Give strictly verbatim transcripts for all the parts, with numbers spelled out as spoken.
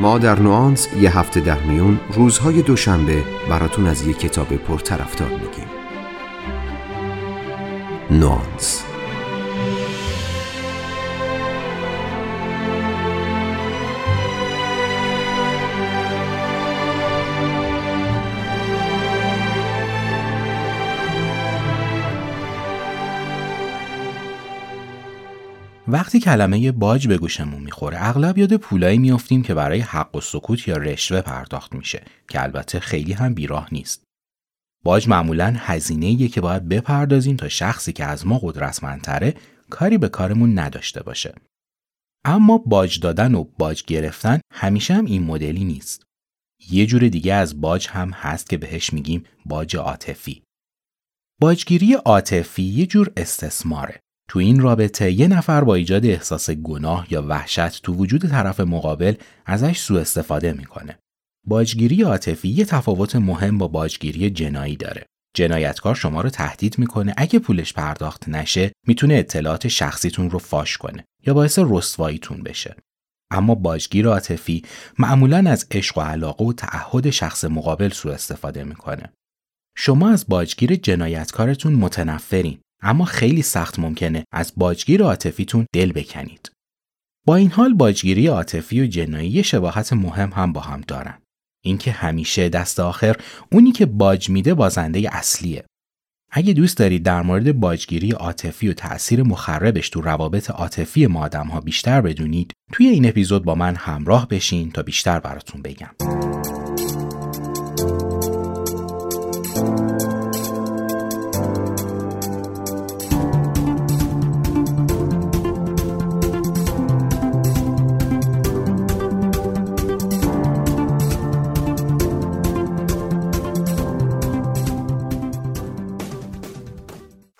ما در نوانس یه هفته در میون روزهای دوشنبه براتون از یه کتاب پرطرفدار میگیم. نوانس. وقتی کلمه باج به گوشمون میخوره اغلب یاد پولایی میافتیم که برای حق و سکوت یا رشوه پرداخت میشه، که البته خیلی هم بیراه نیست. باج معمولاً هزینه‌ایه که باید بپردازیم تا شخصی که از ما قدرتمندتره کاری به کارمون نداشته باشه. اما باج دادن و باج گرفتن همیشه هم این مدلی نیست. یه جور دیگه از باج هم هست که بهش میگیم باج عاطفی. باجگیری عاطفی یه جور استثماره. تو این رابطه یه نفر با ایجاد احساس گناه یا وحشت تو وجود طرف مقابل ازش سوء استفاده میکنه. باجگیری عاطفی یه تفاوت مهم با باجگیری جنایی داره. جنایتکار شما رو تهدید میکنه اگه پولش پرداخت نشه میتونه اطلاعات شخصیتون رو فاش کنه یا باعث رسواییتون بشه. اما باجگیر عاطفی معمولاً از عشق و علاقه و تعهد شخص مقابل سوء استفاده میکنه. شما از باجگیر جنایتکارتون متنفرین، اما خیلی سخت ممکنه از باجگیر عاطفیتون دل بکنید. با این حال باجگیری عاطفی و جنایی شباهت مهم هم با هم دارن. اینکه همیشه دست آخر اونی که باج میده بازنده اصلیه. اگه دوست دارید در مورد باجگیری عاطفی و تأثیر مخربش تو روابط عاطفی ما آدم‌ها بیشتر بدونید، توی این اپیزود با من همراه بشین تا بیشتر براتون بگم.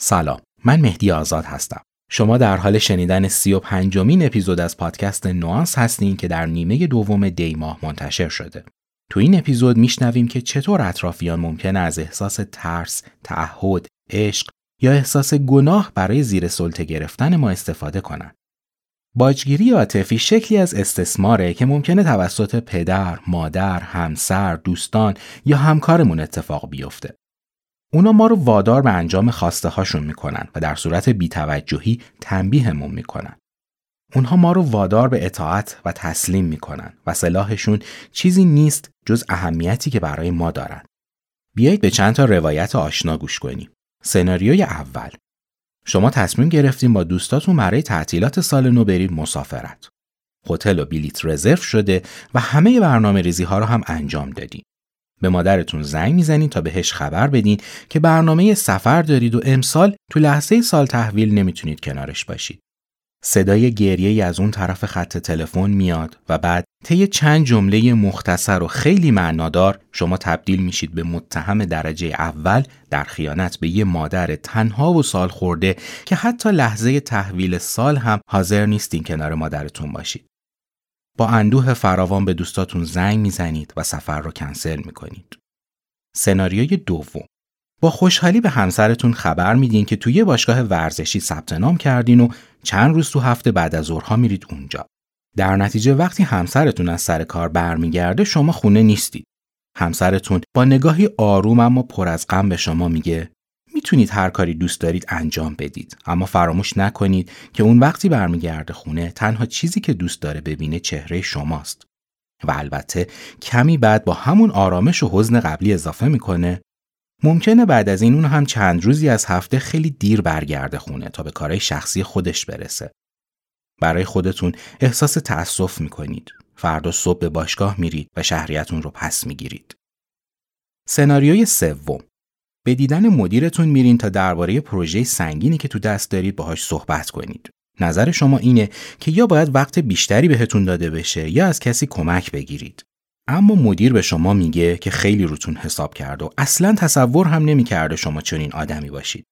سلام، من مهدی آزاد هستم. شما در حال شنیدن سی و پنجمین اپیزود از پادکست نوانس هستین که در نیمه دوم دی ماه منتشر شده. تو این اپیزود میشنویم که چطور اطرافیان ممکنه از احساس ترس، تعهد، عشق یا احساس گناه برای زیر سلطه گرفتن ما استفاده کنن. باجگیری عاطفی شکلی از استثماره که ممکنه توسط پدر، مادر، همسر، دوستان یا همکارمون اتفاق بیفته. اونا ما رو وادار به انجام خواسته هاشون میکنن و در صورت بی‌توجهی تنبیهمون میکنن. اونها ما رو وادار به اطاعت و تسلیم میکنن و سلاحشون چیزی نیست جز اهمیتی که برای ما دارن. بیایید به چند تا روایت آشنا گوش کنیم. سناریوی اول. شما تصمیم گرفتیم با دوستاتون برای تعطیلات سال نو برید مسافرت. هتل و بلیت رزرو شده و همه برنامه‌ریزی ها رو هم انجام دادید. به مادرتون زنگ میزنین تا بهش خبر بدین که برنامه سفر دارید و امسال تو لحظه سال تحویل نمیتونید کنارش باشید. صدای گریه‌ای از اون طرف خط تلفن میاد و بعد طی چند جمله مختصر و خیلی معنادار شما تبدیل میشید به متهم درجه اول در خیانت به یه مادر تنها و سال خورده که حتی لحظه تحویل سال هم حاضر نیستین کنار مادرتون باشید. با اندوه فراوان به دوستاتون زنگ میزنید و سفر رو کنسل میکنید. سناریوی دوم. با خوشحالی به همسرتون خبر میدین که توی باشگاه ورزشی ثبت نام کردین و چند روز تو هفته بعد از ظهرها میرید اونجا. در نتیجه وقتی همسرتون از سر کار برمیگرده شما خونه نیستید. همسرتون با نگاهی آروم اما پر از غم به شما میگه میتونید هر کاری دوست دارید انجام بدید، اما فراموش نکنید که اون وقتی برمیگرده خونه تنها چیزی که دوست داره ببینه چهره شماست. و البته کمی بعد با همون آرامش و حزن قبلی اضافه میکنه ممکنه بعد از این اون هم چند روزی از هفته خیلی دیر برگرده خونه تا به کارهای شخصی خودش برسه. برای خودتون احساس تأسف میکنید. فردا صبح به باشگاه میرید و شهریتون رو پس میگیرید. سناریوی سوم. به دیدن مدیرتون میرین تا درباره پروژه سنگینی که تو دست دارید باهاش صحبت کنید. نظر شما اینه که یا باید وقت بیشتری بهتون داده بشه یا از کسی کمک بگیرید. اما مدیر به شما میگه که خیلی روتون حساب کرد و اصلاً تصور هم نمی‌کرده شما چنین آدمی باشید.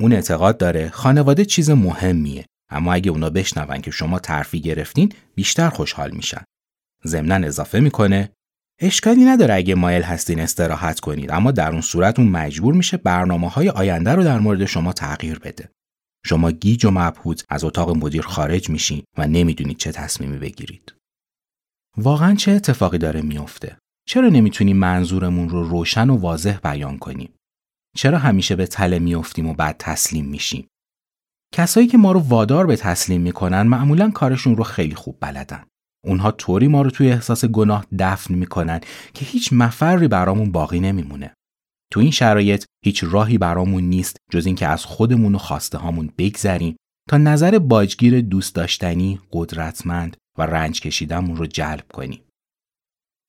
اون اعتقاد داره خانواده چیز مهمیه، اما اگه اونا بشنون که شما ترفیع گرفتین بیشتر خوشحال میشن. ضمناً اضافه میکنه اشکالی نداره اگه مایل هستین استراحت کنید، اما در اون صورت اون مجبور میشه برنامه‌های آینده رو در مورد شما تغییر بده. شما گیج و مبهوت از اتاق مدیر خارج میشین و نمیدونید چه تصمیمی بگیرید. واقعا چه اتفاقی داره میفته؟ چرا نمیتونیم منظورمون رو روشن و واضح بیان کنیم؟ چرا همیشه به تله میافتیم و بعد تسلیم میشیم؟ کسایی که ما رو وادار به تسلیم میکنن معمولا کارشون رو خیلی خوب بلدن. اونها طوری ما رو توی احساس گناه دفن میکنن که هیچ مفری برامون باقی نمیمونه. تو این شرایط هیچ راهی برامون نیست جز اینکه از خودمون و خواسته هامون بگذریم تا نظر باجگیر دوست داشتنی، قدرتمند و رنج کشیدمون رو جلب کنیم.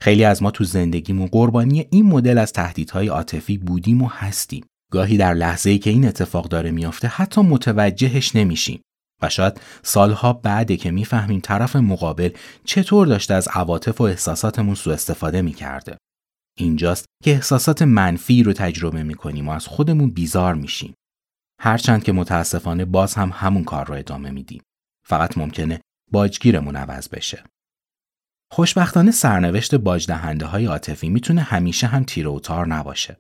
خیلی از ما تو زندگیمون قربانی این مدل از تهدیدهای عاطفی بودیم و هستیم. گاهی در لحظه‌ای که این اتفاق داره میافته حتی متوجهش نمیشیم و شاید سالها بعده که میفهمیم طرف مقابل چطور داشته از عواطف و احساساتمون سوء استفاده میکرده. اینجاست که احساسات منفی رو تجربه میکنیم و از خودمون بیزار میشیم. هرچند که متاسفانه باز هم همون کار رو ادامه میدیم. فقط ممکنه باجگیرمون عوض بشه. خوشبختانه سرنوشت باجدهنده های عاطفی میتونه همیشه هم تیره و تار نباشه.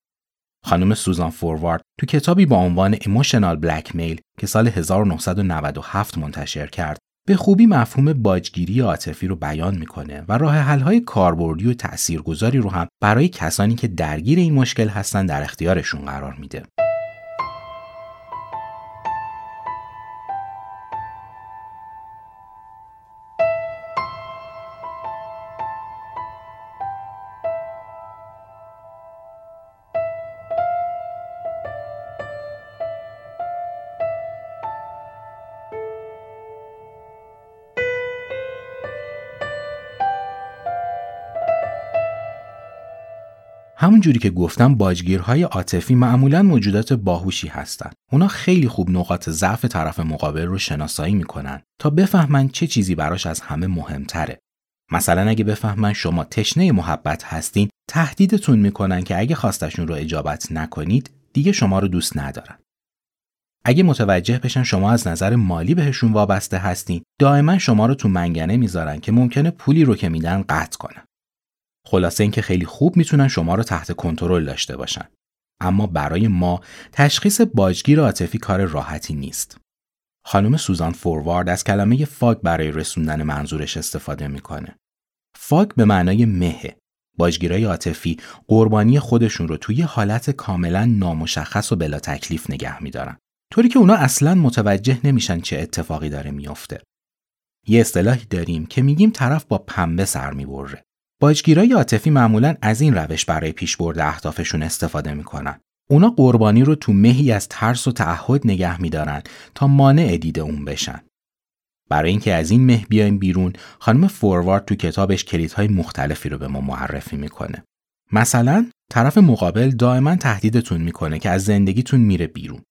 خانم سوزان فوروارد تو کتابی با عنوان Emotional Blackmail که سال هزار و نهصد و نود و هفت منتشر کرد، به خوبی مفهوم باجگیری عاطفی رو بیان میکنه و راه حل‌های کاربردی و تاثیرگذاری رو هم برای کسانی که درگیر این مشکل هستن در اختیارشون قرار میده. همون جوری که گفتم باجگیرهای عاطفی معمولاً موجودات باهوشی هستن. اونا خیلی خوب نقاط ضعف طرف مقابل رو شناسایی میکنن تا بفهمن چه چیزی براش از همه مهمتره. مثلا اگه بفهمن شما تشنه محبت هستین، تهدیدتون میکنن که اگه خواستشون رو اجابت نکنید، دیگه شما رو دوست ندارن. اگه متوجه بشن شما از نظر مالی بهشون وابسته هستین، دائما شما رو تو منگنه میذارن که ممکنه پولی رو که میدن قطع کنن. خلاصه این که خیلی خوب میتونن شما رو تحت کنترل داشته باشن. اما برای ما تشخیص باجگیر عاطفی کار راحتی نیست. خانم سوزان فوروارد از کلمه فاگ برای رسوندن منظورش استفاده میکنه. فاگ به معنای مه. باجگیرای عاطفی قربانی خودشون رو توی حالت کاملا نامشخص و بلا تکلیف نگه میدارن، طوری که اونا اصلا متوجه نمیشن چه اتفاقی داره میفته. یه اصطلاحی داریم که میگیم طرف با پنبه سر میبره. باجگیرای عاطفی معمولاً از این روش برای پیشبرد اهدافشون استفاده میکنن. اونا قربانی رو تو مهی از ترس و تعهد نگه میدارن تا مانع دیده اون بشن. برای اینکه از این مه بیایم بیرون، خانم فوروارد تو کتابش کلیدهای مختلفی رو به ما معرفی میکنه. مثلا طرف مقابل دائما تهدیدتون میکنه که از زندگیتون میره بیرون،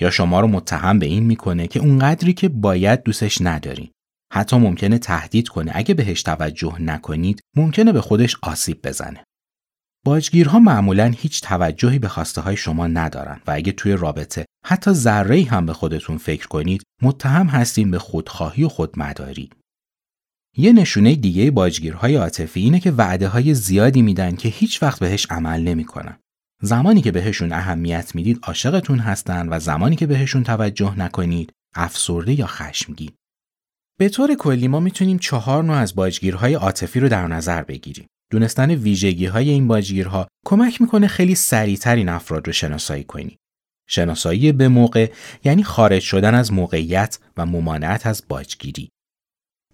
یا شما رو متهم به این میکنه که اونقدری که باید دوستش ندارین. حتی ممکنه تهدید کنه اگه بهش توجه نکنید ممکنه به خودش آسیب بزنه. باجگیرها معمولاً هیچ توجهی به خواسته های شما ندارن و اگه توی رابطه حتی ذره‌ای هم به خودتون فکر کنید متهم هستین به خودخواهی و خودمداری. یه نشونه دیگه باجگیرهای عاطفی اینه که وعده های زیادی میدن که هیچ وقت بهش عمل نمیکنن. زمانی که بهشون اهمیت میدید عاشقتون هستن و زمانی که بهشون توجه نکنید افسرده یا خشمگین. به طور کلی ما میتونیم چهار نوع از باجگیرهای عاطفی رو در نظر بگیریم. دونستن ویژگی‌های این باجگیرها کمک میکنه خیلی سریعتر این افراد رو شناسایی کنی. شناسایی به موقع یعنی خارج شدن از موقعیت و ممانعت از باجگیری.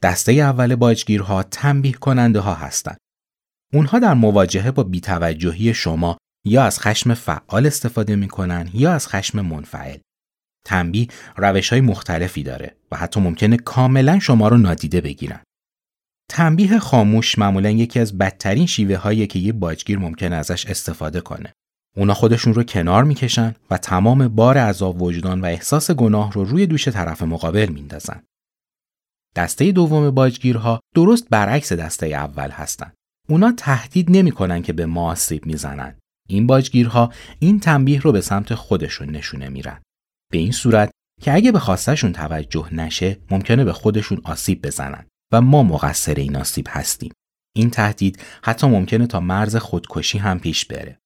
دسته اول باجگیرها تنبیه کننده ها هستند. اونها در مواجهه با بی‌توجهی شما یا از خشم فعال استفاده میکنن یا از خشم منفعل. تنبیه روش‌های مختلفی داره و حتی ممکنه کاملا شما رو نادیده بگیرن. تنبیه خاموش معمولا یکی از بدترین شیوه‌هایی که یه باجگیر ممکنه ازش استفاده کنه. اونا خودشون رو کنار میکشن و تمام بار عذاب وجدان و احساس گناه رو روی دوش طرف مقابل میندازن. دسته دوم باجگیرها درست برعکس دسته اول هستن. اونا تهدید نمی‌کنن که به ما آسیب میزنن. این باجگیرها این تنبیه رو به سمت خودشون نشونه میرن. به این صورت که اگه به خواستشون توجه نشه ممکنه به خودشون آسیب بزنن و ما مقصر این آسیب هستیم. این تهدید حتی ممکنه تا مرز خودکشی هم پیش بره.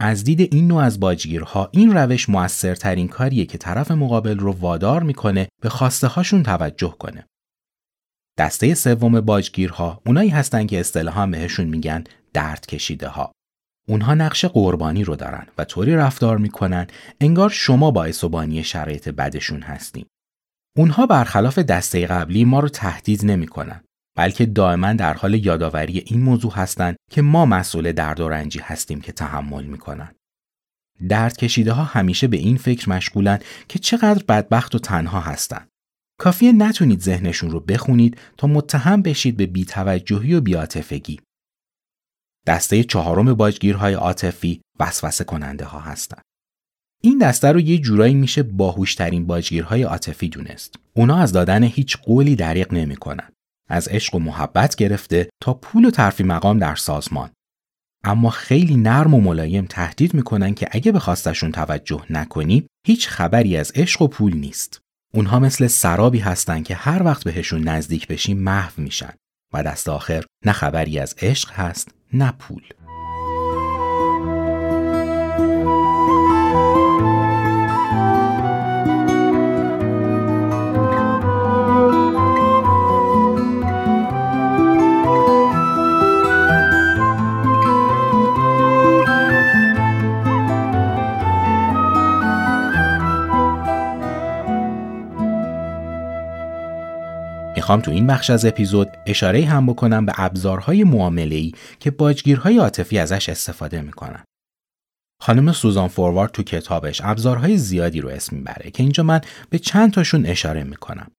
از دید این نوع از باجگیرها این روش مؤثرترین کاریه که طرف مقابل رو وادار میکنه به خواسته‌هاشون توجه کنه. دسته سوم باجگیرها اونایی هستن که اصطلاحاً بهشون میگن درد کشیده ها. اونها نقش قربانی رو دارن و طوری رفتار میکنن انگار شما باعث و بانی شرایط بدشون هستین. اونها برخلاف دسته قبلی ما رو تهدید نمیکنن، بلکه دائما در حال یادآوری این موضوع هستن که ما مسئول درد و رنجی هستیم که تحمل میکنن. درد کشیده ها همیشه به این فکر مشغولن که چقدر بدبخت و تنها هستن. کافیه نتونید ذهنشون رو بخونید تا متهم بشید به بی‌توجهی و بی‌عاطفگی. دسته چهارم باجگیرهای عاطفی وسوسه کننده ها هستن. این دسته رو یه جورایی میشه باهوشترین باجگیرهای عاطفی دونست. اونا از دادن هیچ قولی دریغ نمیکنن. از عشق و محبت گرفته تا پول و ترفی مقام در سازمان. اما خیلی نرم و ملایم تهدید میکنن که اگه به خواستشون توجه نکنی، هیچ خبری از عشق و پول نیست. اونها مثل سرابی هستن که هر وقت بهشون نزدیک بشی محو میشن و دست آخر نه خبری از عشق هست نه پول. میخوام تو این بخش از اپیزود اشاره هم بکنم به ابزارهای معامله‌ای که باجگیرهای عاطفی ازش استفاده میکنن. خانم سوزان فوروارد تو کتابش ابزارهای زیادی رو اسم میبره که اینجا من به چند تاشون اشاره میکنم.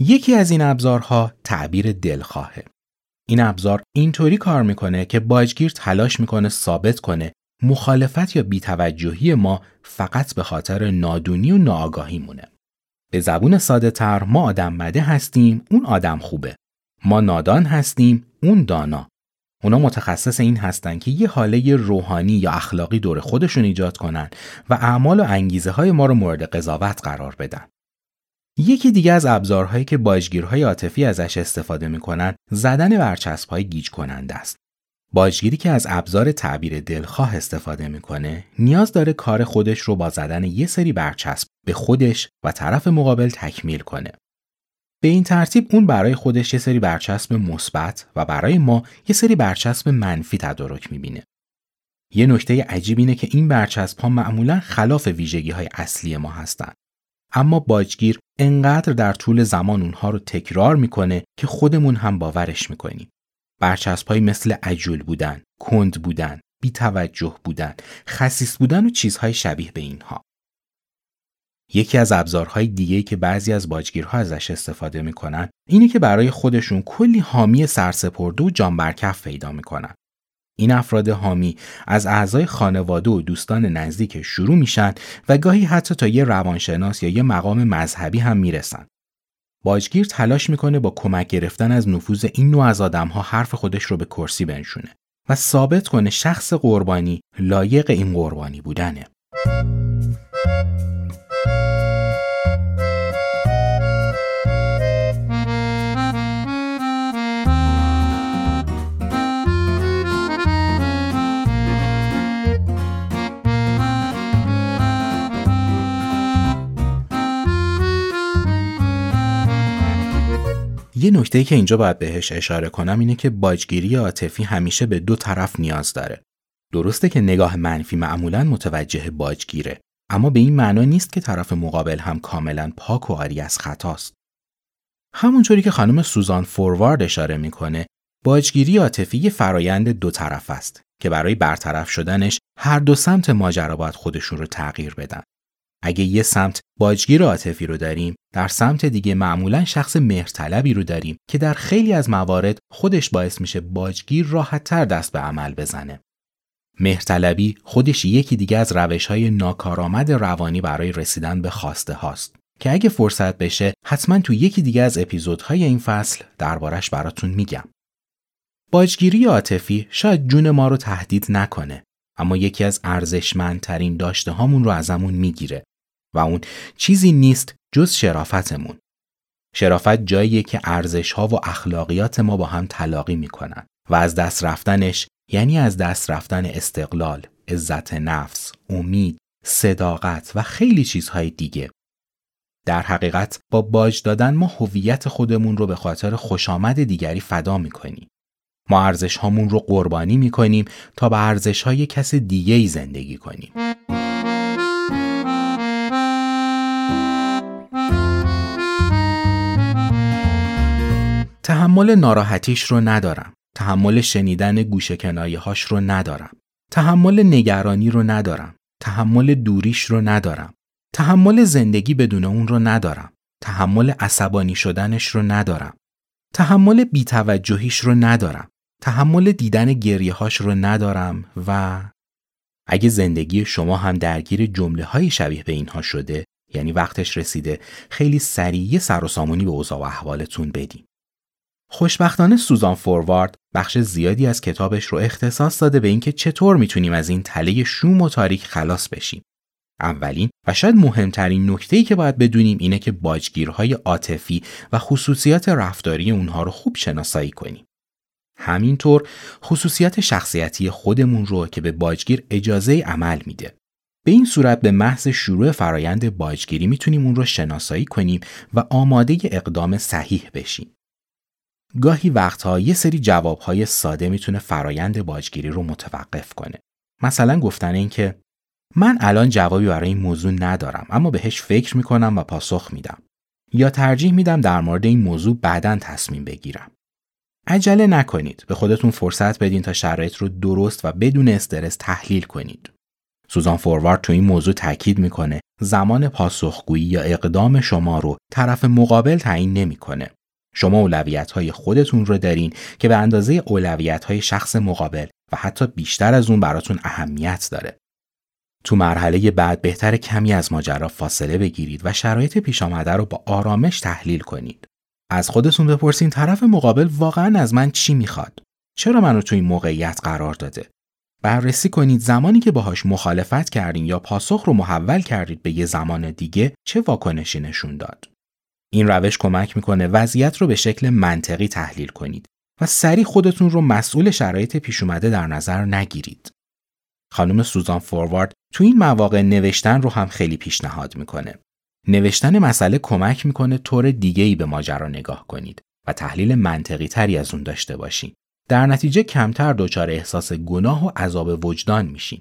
یکی از این ابزارها تعبیر دلخواهه. این ابزار اینطوری کار میکنه که باجگیر تلاش میکنه ثابت کنه مخالفت یا بی‌توجهی ما فقط به خاطر نادونی و ناآگاهی مونه. به زبون ساده تر ما آدم بده هستیم، اون آدم خوبه. ما نادان هستیم، اون دانا. اونا متخصص این هستن که یه حاله روحانی یا اخلاقی دور خودشون ایجاد کنن و اعمال و انگیزه های ما رو مورد قضاوت قرار بدن. یکی دیگه از ابزارهایی که باجگیرهای عاطفی ازش استفاده میکنن زدن برچسب های گیج کننده است. باجگیری که از ابزار تعبیر دلخواه استفاده میکنه نیاز داره کار خودش رو با زدن یه سری برچسب به خودش و طرف مقابل تکمیل کنه. به این ترتیب اون برای خودش یه سری برچسب مثبت و برای ما یه سری برچسب منفی تدارک میبینه. یه نکته عجیب اینه که این برچسب ها معمولا خلاف ویژگی های اصلی ما هستن، اما باجگیر انقدر در طول زمان اونها رو تکرار میکنه که خودمون هم باورش میکنیم. برچسب‌هایی مثل عجول بودن، کند بودن، بی‌توجه بودن، خسیس بودن و چیزهای شبیه به اینها. یکی از ابزارهای دیگه‌ای که بعضی از باجگیرها ازش استفاده می‌کنن، اینه که برای خودشون کلی حامی سرسپرده و جانبرکف پیدا می‌کنن. این افراد حامی از اعضای خانواده و دوستان نزدیک شروع میشن و گاهی حتی تا یه روانشناس یا یه مقام مذهبی هم میرسن. باجگیر تلاش میکنه با کمک گرفتن از نفوذ این نوع از آدم‌ها حرف خودش رو به کرسی بنشونه و ثابت کنه شخص قربانی لایق این قربانی بودنه. یه نکته‌ای که اینجا باید بهش اشاره کنم اینه که باجگیری عاطفی همیشه به دو طرف نیاز داره. درسته که نگاه منفی معمولاً متوجه باجگیره، اما به این معنا نیست که طرف مقابل هم کاملاً پاک و عاری از خطاست. همونطوری که خانم سوزان فوروارد اشاره میکنه، باجگیری عاطفی یه فرایند دو طرف است که برای برطرف شدنش هر دو سمت ماجرا باید خودشون رو تغییر بدن. اگه یه سمت باجگیر عاطفی رو داریم، در سمت دیگه معمولاً شخص مهرطلبی رو داریم که در خیلی از موارد خودش باعث میشه باجگیر راحت‌تر دست به عمل بزنه. مهرطلبی خودش یکی دیگه از روش‌های ناکارآمد روانی برای رسیدن به خواسته هاست که اگه فرصت بشه حتماً تو یکی دیگه از اپیزودهای این فصل دربارش براتون میگم. باجگیری عاطفی شاید جون ما رو تهدید نکنه، اما یکی از ارزشمندترین داشته هامون رو ازمون میگیره و اون چیزی نیست جز شرافتمون. شرافت جاییه که ارزش‌ها و اخلاقیات ما با هم تلاقی میکنن و از دست رفتنش یعنی از دست رفتن استقلال، عزت نفس، امید، صداقت و خیلی چیزهای دیگه. در حقیقت با باج دادن ما هویت خودمون رو به خاطر خوشامد دیگری فدا میکنیم. ما ارزش هامون رو قربانی میکنیم تا به ارزش های کس دیگه‌ای زندگی کنیم. تحمل ناراحتیش رو ندارم. تحمل شنیدن گوشه کنایه‌هاش رو ندارم. تحمل نگرانی رو ندارم. تحمل دوریش رو ندارم. تحمل زندگی بدون اون رو ندارم. تحمل عصبانی شدنش رو ندارم. تحمل بی‌توجهیش رو ندارم. تحمل دیدن گریه‌هاش رو ندارم. و اگه زندگی شما هم درگیر جمله‌های شبیه به اینها شده، یعنی وقتش رسیده خیلی سریع سر و سامونی به اوضاع و احوالتون بدین. خوشبختانه سوزان فوروارد بخش زیادی از کتابش رو اختصاص داده به اینکه چطور میتونیم از این تله شوم و تاریک خلاص بشیم. اولین و شاید مهمترین نکته‌ای که باید بدونیم اینه که باجگیرهای عاطفی و خصوصیات رفتاری اونها رو خوب شناسایی کنیم. همینطور خصوصیت شخصیتی خودمون رو که به باجگیر اجازه عمل میده. به این صورت به محض شروع فرایند باجگیری میتونیم اون رو شناسایی کنیم و آماده اقدام صحیح بشیم. گاهی وقتها یه سری جوابهای ساده میتونه فرایند باجگیری رو متوقف کنه. مثلا گفتن این که من الان جوابی برای این موضوع ندارم اما بهش فکر میکنم و پاسخ میدم، یا ترجیح میدم در مورد این موضوع بعداً تصمیم بگیرم. عجله نکنید، به خودتون فرصت بدین تا شرایط رو درست و بدون استرس تحلیل کنید. سوزان فوروارد تو این موضوع تاکید میکنه زمان پاسخگویی یا اقدام شما رو طرف مقابل تعیین نمیکنه. شما اولویت‌های خودتون رو دارین که به اندازه اولویت‌های شخص مقابل و حتی بیشتر از اون براتون اهمیت داره. تو مرحله بعد بهتر کمی از ماجرا فاصله بگیرید و شرایط پیش آمده رو با آرامش تحلیل کنید. از خودتون بپرسین طرف مقابل واقعاً از من چی میخواد؟ چرا منو تو این موقعیت قرار داده؟ بررسی کنید زمانی که باهاش مخالفت کردین یا پاسخ رو محول کردید به یه زمان دیگه چه واکنشی نشون داد. این روش کمک میکنه وضعیت رو به شکل منطقی تحلیل کنید و سریع خودتون رو مسئول شرایط پیش اومده در نظر نگیرید. خانم سوزان فوروارد تو این مواقع نوشتن رو هم خیلی پیشنهاد میکنه. نوشتن مسئله کمک میکنه طور دیگه‌ای به ماجرا نگاه کنید و تحلیل منطقی تری از اون داشته باشین. در نتیجه کمتر دچار احساس گناه و عذاب وجدان میشین.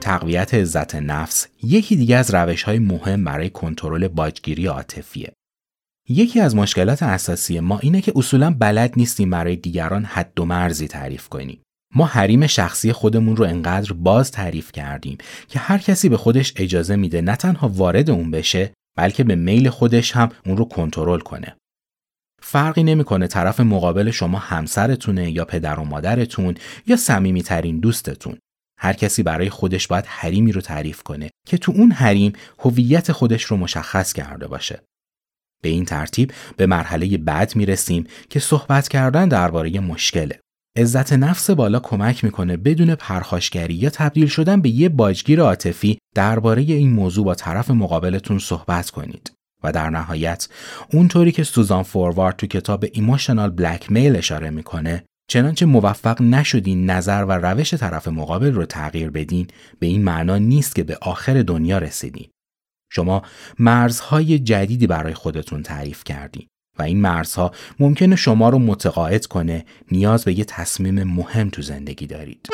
تقویت عزت نفس یکی دیگه از روش‌های مهم برای کنترل باجگیری عاطفیه. یکی از مشکلات اساسی ما اینه که اصولاً بلد نیستیم برای دیگران حد و مرزی تعریف کنیم. ما حریم شخصی خودمون رو انقدر باز تعریف کردیم که هر کسی به خودش اجازه میده نه تنها وارد اون بشه، بلکه به میل خودش هم اون رو کنترل کنه. فرقی نمی‌کنه طرف مقابل شما همسرتونه یا پدر و مادرتون یا صمیمیترین دوستتون. هر کسی برای خودش باید حریمی رو تعریف کنه که تو اون حریم هویت خودش رو مشخص کرده باشه. به این ترتیب به مرحله بعد میرسیم که صحبت کردن درباره مشکله. عزت نفس بالا کمک میکنه بدون پرخاشگری یا تبدیل شدن به یه باجگیر عاطفی درباره این موضوع با طرف مقابلتون صحبت کنید و در نهایت اونطوری که سوزان فوروارد تو کتاب Emotional Blackmail اشاره میکنه، چنانچه موفق نشدین نظر و روش طرف مقابل رو تغییر بدین به این معنا نیست که به آخر دنیا رسیدین. شما مرزهای جدیدی برای خودتون تعریف کردین و این مرزها ممکنه شما رو متقاعد کنه نیاز به یه تصمیم مهم تو زندگی دارید.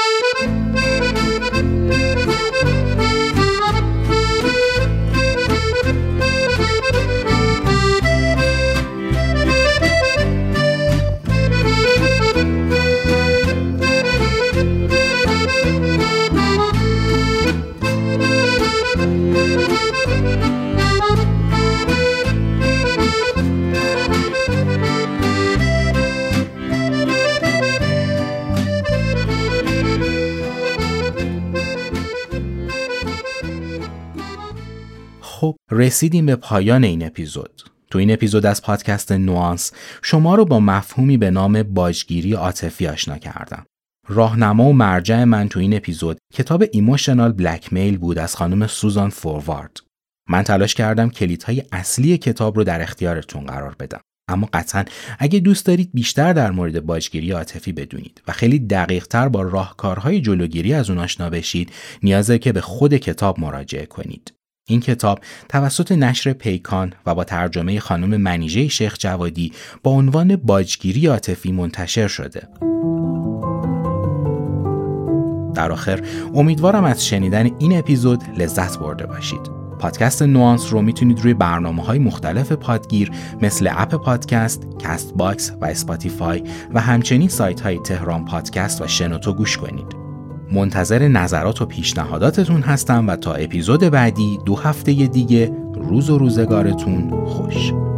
خب رسیدیم به پایان این اپیزود. تو این اپیزود از پادکست نوانس شما رو با مفهومی به نام باجگیری عاطفی آشنا کردم. راهنما و مرجع من تو این اپیزود کتاب ایموشنال بلکمیل بود از خانم سوزان فوروارد. من تلاش کردم کلیدهای اصلی کتاب رو در اختیارتون قرار بدم. اما قطعاً اگه دوست دارید بیشتر در مورد باجگیری عاطفی بدونید و خیلی دقیق‌تر با راهکارهای جلوگیری از اون آشنا بشید، نیازه که به خود کتاب مراجعه کنید. این کتاب توسط نشر پیکان و با ترجمه خانم منیژه شیخ جوادی با عنوان باجگیری عاطفی منتشر شده. در آخر امیدوارم از شنیدن این اپیزود لذت برده باشید. پادکست نوانس رو میتونید روی برنامه‌های مختلف پادگیر مثل اپ پادکست، کست باکس و اسپاتیفای و همچنین سایت‌های تهران پادکست و شنوتو گوش کنید. منتظر نظرات و پیشنهاداتتون هستم و تا اپیزود بعدی دو هفته دیگه روز و روزگارتون خوش.